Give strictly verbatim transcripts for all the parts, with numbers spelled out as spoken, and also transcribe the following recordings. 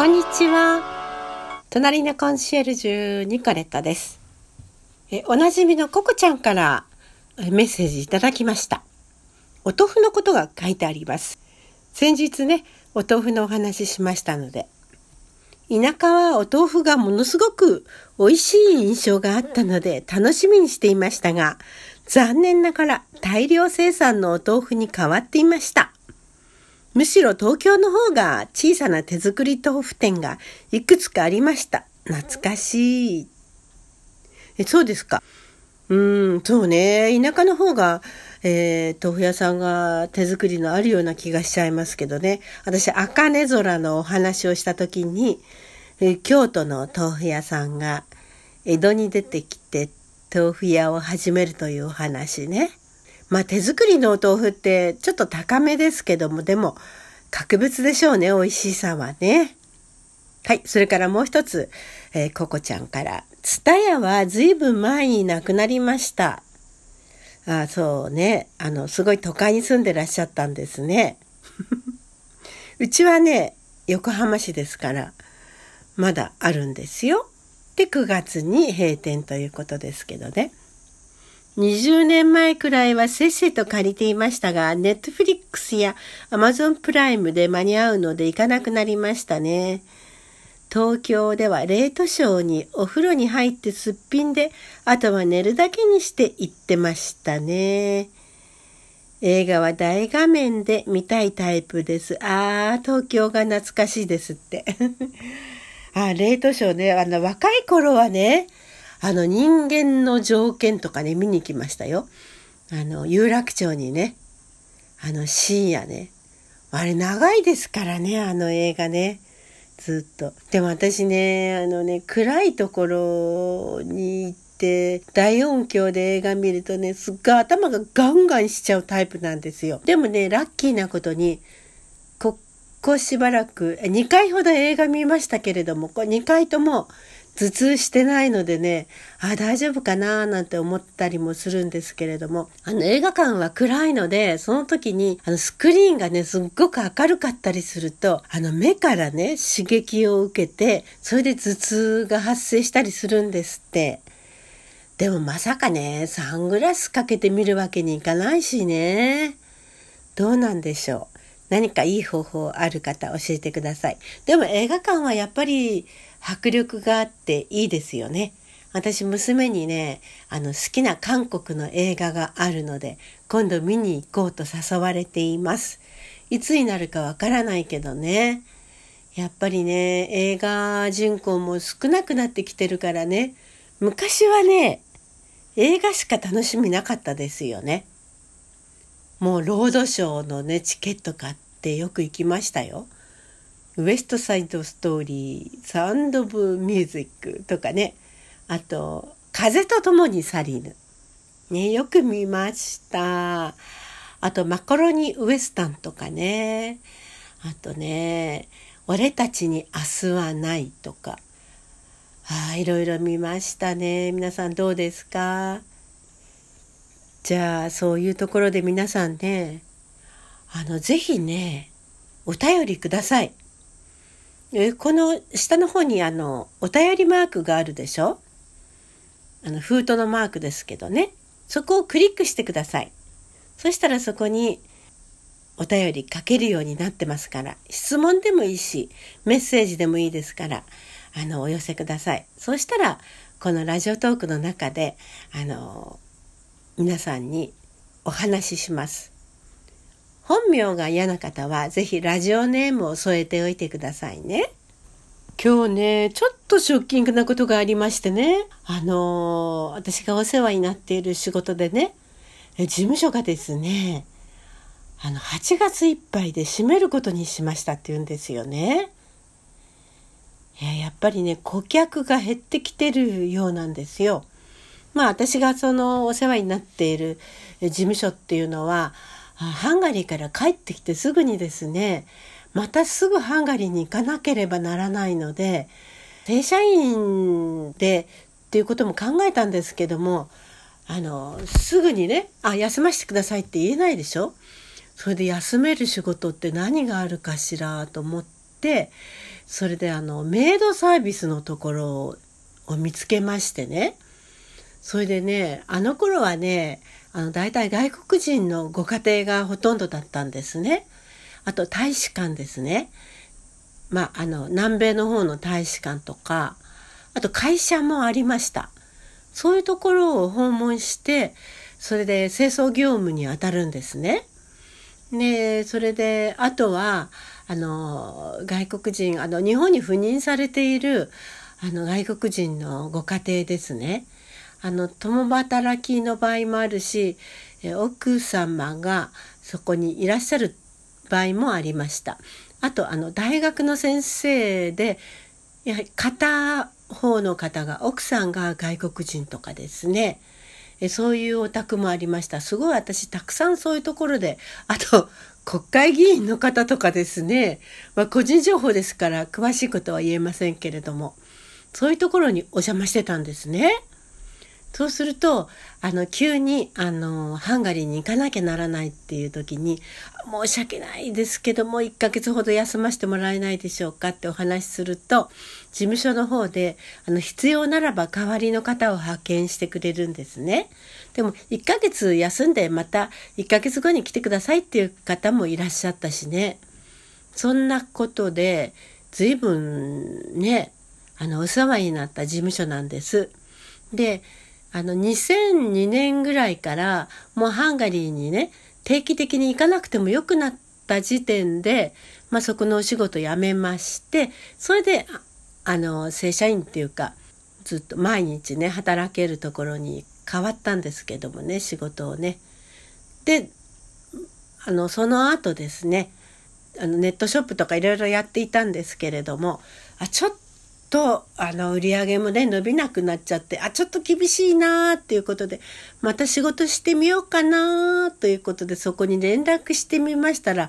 こんにちは。隣のコンシェルジュニコレットです。えおなじみのココちゃんからメッセージいただきました。お豆腐のことが書いてあります。先日ね、お豆腐のお話ししましたので、田舎はお豆腐がものすごく美味しい印象があったので楽しみにしていましたが、残念ながら大量生産のお豆腐に変わっていました。むしろ東京の方が小さな手作り豆腐店がいくつかありました。懐かしい。え、そうですか。うーん、そうね。田舎の方が、えー、豆腐屋さんが手作りのあるような気がしちゃいますけどね。私、茜空のお話をした時に、えー、京都の豆腐屋さんが江戸に出てきて豆腐屋を始めるというお話ね。まあ手作りのお豆腐ってちょっと高めですけども、でも格別でしょうね、美味しさはね。はい、それからもう一つ、えー、ココちゃんから。ツタヤはずいぶん前に亡くなりました。あ、そうね。あの、すごい都会に住んでらっしゃったんですね。うちはね、横浜市ですから、まだあるんですよ。で、くがつに閉店ということですけどね。にじゅうねんまえくらいはせっせと借りていましたが、ネットフリックスやアマゾンプライムで間に合うので行かなくなりましたね。東京ではレートショーにお風呂に入ってすっぴんで、あとは寝るだけにして行ってましたね。映画は大画面で見たいタイプです。あー、東京が懐かしいですって。あ、レートショーね。あの、若い頃はね、あの、人間の条件とかね、見に行きましたよ。あの、有楽町にね、あの、深夜ね。あれ、長いですからね、あの映画ね。ずっと。でも私ね、あのね、暗いところに行って大音響で映画見るとね、すっごい頭がガンガンしちゃうタイプなんですよ。でもね、ラッキーなことに、ここしばらくにかいほど映画見ましたけれども、これにかいとも頭痛してないのでね、あ、大丈夫かななんて思ったりもするんですけれども、あの映画館は暗いので、その時にあのスクリーンがね、すっごく明るかったりすると、あの目からね、刺激を受けて、それで頭痛が発生したりするんですって。でもまさかね、サングラスかけて見るわけにいかないしね。どうなんでしょう。何かいい方法ある方教えてください。でも映画館はやっぱり迫力があっていいですよね。私、娘にね、あの好きな韓国の映画があるので、今度見に行こうと誘われています。いつになるかわからないけどね。やっぱりね、映画人口も少なくなってきてるからね。昔はね、映画しか楽しみなかったですよね。もうロードショーのね、チケット買ってよく行きましたよ。ウエストサイドストーリー、サウンドオブミュージックとかね。あと、風とともに去りぬ。ね、よく見ました。あと、マカロニウエスタンとかね。あとね、俺たちに明日はないとか。ああ、いろいろ見ましたね。皆さんどうですか？じゃあ、そういうところで皆さんね、あの、ぜひね、お便りください。え、この下の方にあの、お便りマークがあるでしょ？あの、封筒のマークですけどね。そこをクリックしてください。そしたらそこにお便り書けるようになってますから、質問でもいいし、メッセージでもいいですから、あの、お寄せください。そうしたら、このラジオトークの中で、あの、皆さんにお話しします。本名が嫌な方はぜひラジオネームを添えておいてくださいね。今日ね、ちょっとショッキングなことがありましてね、あのー、私がお世話になっている仕事でね、事務所がですね、あのはちがついっぱいで閉めることにしましたって言うんですよね。いや、やっぱりね、顧客が減ってきてるようなんですよ。まあ私がそのお世話になっている事務所っていうのは、ハンガリーから帰ってきてすぐにですね、またすぐハンガリーに行かなければならないので、正社員でっていうことも考えたんですけども、あの、すぐにね、あ、休ませてくださいって言えないでしょ。それで休める仕事って何があるかしらと思って、それであのメイドサービスのところを見つけましてね、それでね、あの頃はね、あの大体外国人のご家庭がほとんどだったんですね。あと大使館ですね。まあ、あの南米の方の大使館とか、あと会社もありました。そういうところを訪問して、それで清掃業務にあたるんですね。ね、それであとはあの外国人、あの日本に赴任されているあの外国人のご家庭ですね。あの共働きの場合もあるし、奥様がそこにいらっしゃる場合もありました。あとあの大学の先生で、やはり片方の方が、奥さんが外国人とかですね、そういうお宅もありました。すごい私たくさんそういうところで、あと国会議員の方とかですね、まあ、個人情報ですから詳しいことは言えませんけれども、そういうところにお邪魔してたんですね。そうすると、あの、急に、あの、ハンガリーに行かなきゃならないっていう時に、申し訳ないですけども、いっかげつほど休ませてもらえないでしょうかってお話しすると、事務所の方で、あの、必要ならば代わりの方を派遣してくれるんですね。でも、いっかげつ休んで、またいっかげつごに来てくださいっていう方もいらっしゃったしね。そんなことで、随分ね、あの、お世話になった事務所なんです。で、あのにせんにねんぐらいからもうハンガリーにね、定期的に行かなくてもよくなった時点で、まあ、そこのお仕事辞めまして、それであの正社員っていうか、ずっと毎日ね働けるところに変わったんですけどもね、仕事をね。で、あのその後ですね、あのネットショップとかいろいろやっていたんですけれども、あちょっととあの売り上げもね伸びなくなっちゃって、あちょっと厳しいなーっていうことで、また仕事してみようかなーということで、そこに連絡してみましたら、あ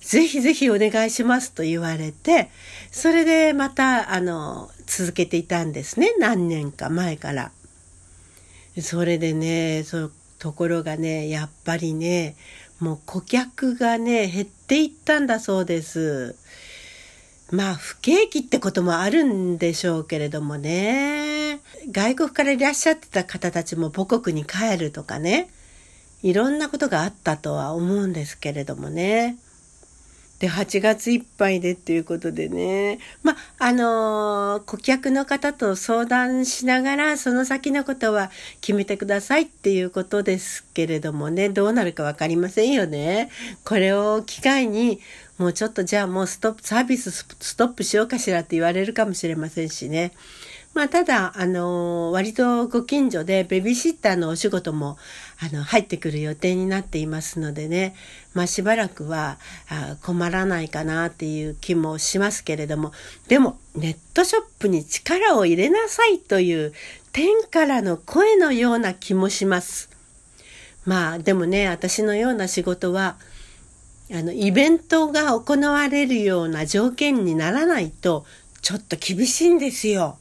ぜひぜひお願いしますと言われて、それでまたあの続けていたんですね、何年か前から。それでね、そうところがね、やっぱりね、もう顧客がね減っていったんだそうです。まあ不景気ってこともあるんでしょうけれどもね、外国からいらっしゃってた方たちも母国に帰るとかね、いろんなことがあったとは思うんですけれどもね。で、はちがついっぱいでっていうことでね、まああのー、顧客の方と相談しながらその先のことは決めてくださいっていうことですけれどもね、どうなるかわかりませんよね。これを機会にもうちょっと、じゃあもうストップサービスストップしようかしらって言われるかもしれませんしね。まあただあのー、割とご近所でベビーシッターのお仕事もあの入ってくる予定になっていますのでね、まあしばらくはあ困らないかなっていう気もしますけれども、でもネットショップに力を入れなさいという天からの声のような気もします。まあでもね、私のような仕事はあのイベントが行われるような条件にならないとちょっと厳しいんですよ。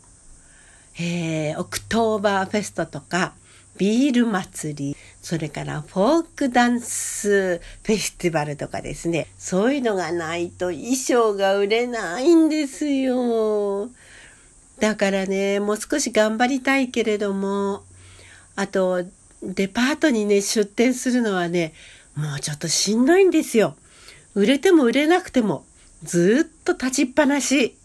えー、オクトーバーフェストとかビール祭り、それからフォークダンスフェスティバルとかですね、そういうのがないと衣装が売れないんですよ。だからね、もう少し頑張りたいけれども、あとデパートにね出店するのはね、もうちょっとしんどいんですよ。売れても売れなくてもずっと立ちっぱなし、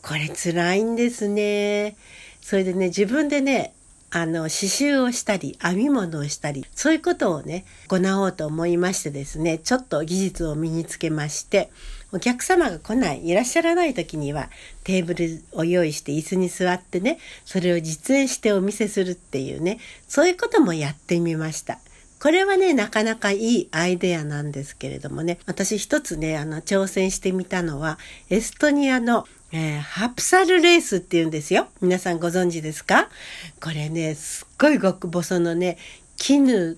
これ辛いんですね。それでね、自分でねあの刺繍をしたり編み物をしたり、そういうことをね行おうと思いましてですね、ちょっと技術を身につけまして、お客様が来ないいらっしゃらない時にはテーブルを用意して椅子に座ってね、それを実演してお見せするっていうね、そういうこともやってみました。これはねなかなかいいアイデアなんですけれどもね、私一つねあの挑戦してみたのはエストニアのえー、ハプサルレースっていうんですよ。皆さんご存知ですか？これね、すっごい極細のね、絹、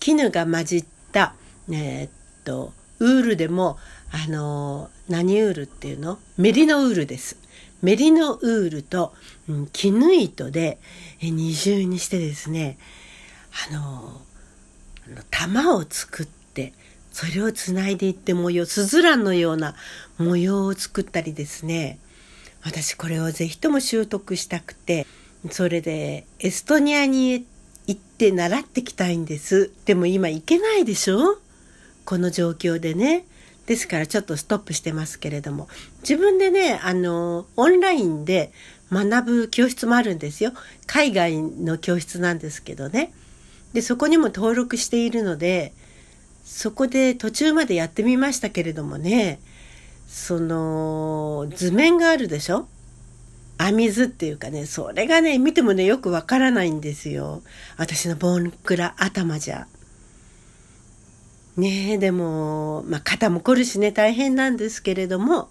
絹が混じった、えー、っと、ウールでも、あのー、何ウールっていうの？メリノウールです。メリノウールと、うん、絹糸で、えー、二重にしてですね、あのー、玉を作って、それをつないでいって模様、スズランのような模様を作ったりですね、私これをぜひとも習得したくて、それでエストニアに行って習ってきたいんです。でも今行けないでしょ、この状況でね。ですからちょっとストップしてますけれども、自分でね、あのオンラインで学ぶ教室もあるんですよ。海外の教室なんですけどね。でそこにも登録しているので、そこで途中までやってみましたけれどもね、その図面があるでしょ、網図っていうかね、それがね見てもねよくわからないんですよ、私のボンクラ頭じゃね。えでも、まあ、肩も凝るしね大変なんですけれども、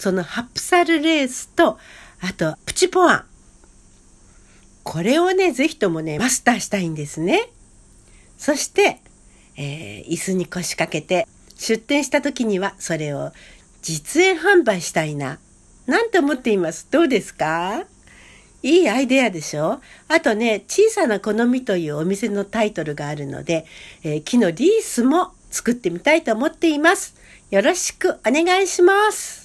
そのハプサルレースとあとプチポワン、これをねぜひともねマスターしたいんですね。そして、えー、椅子に腰掛けて出店した時にはそれを実演販売したいななんて思っています。どうですか？いいアイデアでしょ。あとね、小さな好みというお店のタイトルがあるので、えー、木のリースも作ってみたいと思っています。よろしくお願いします。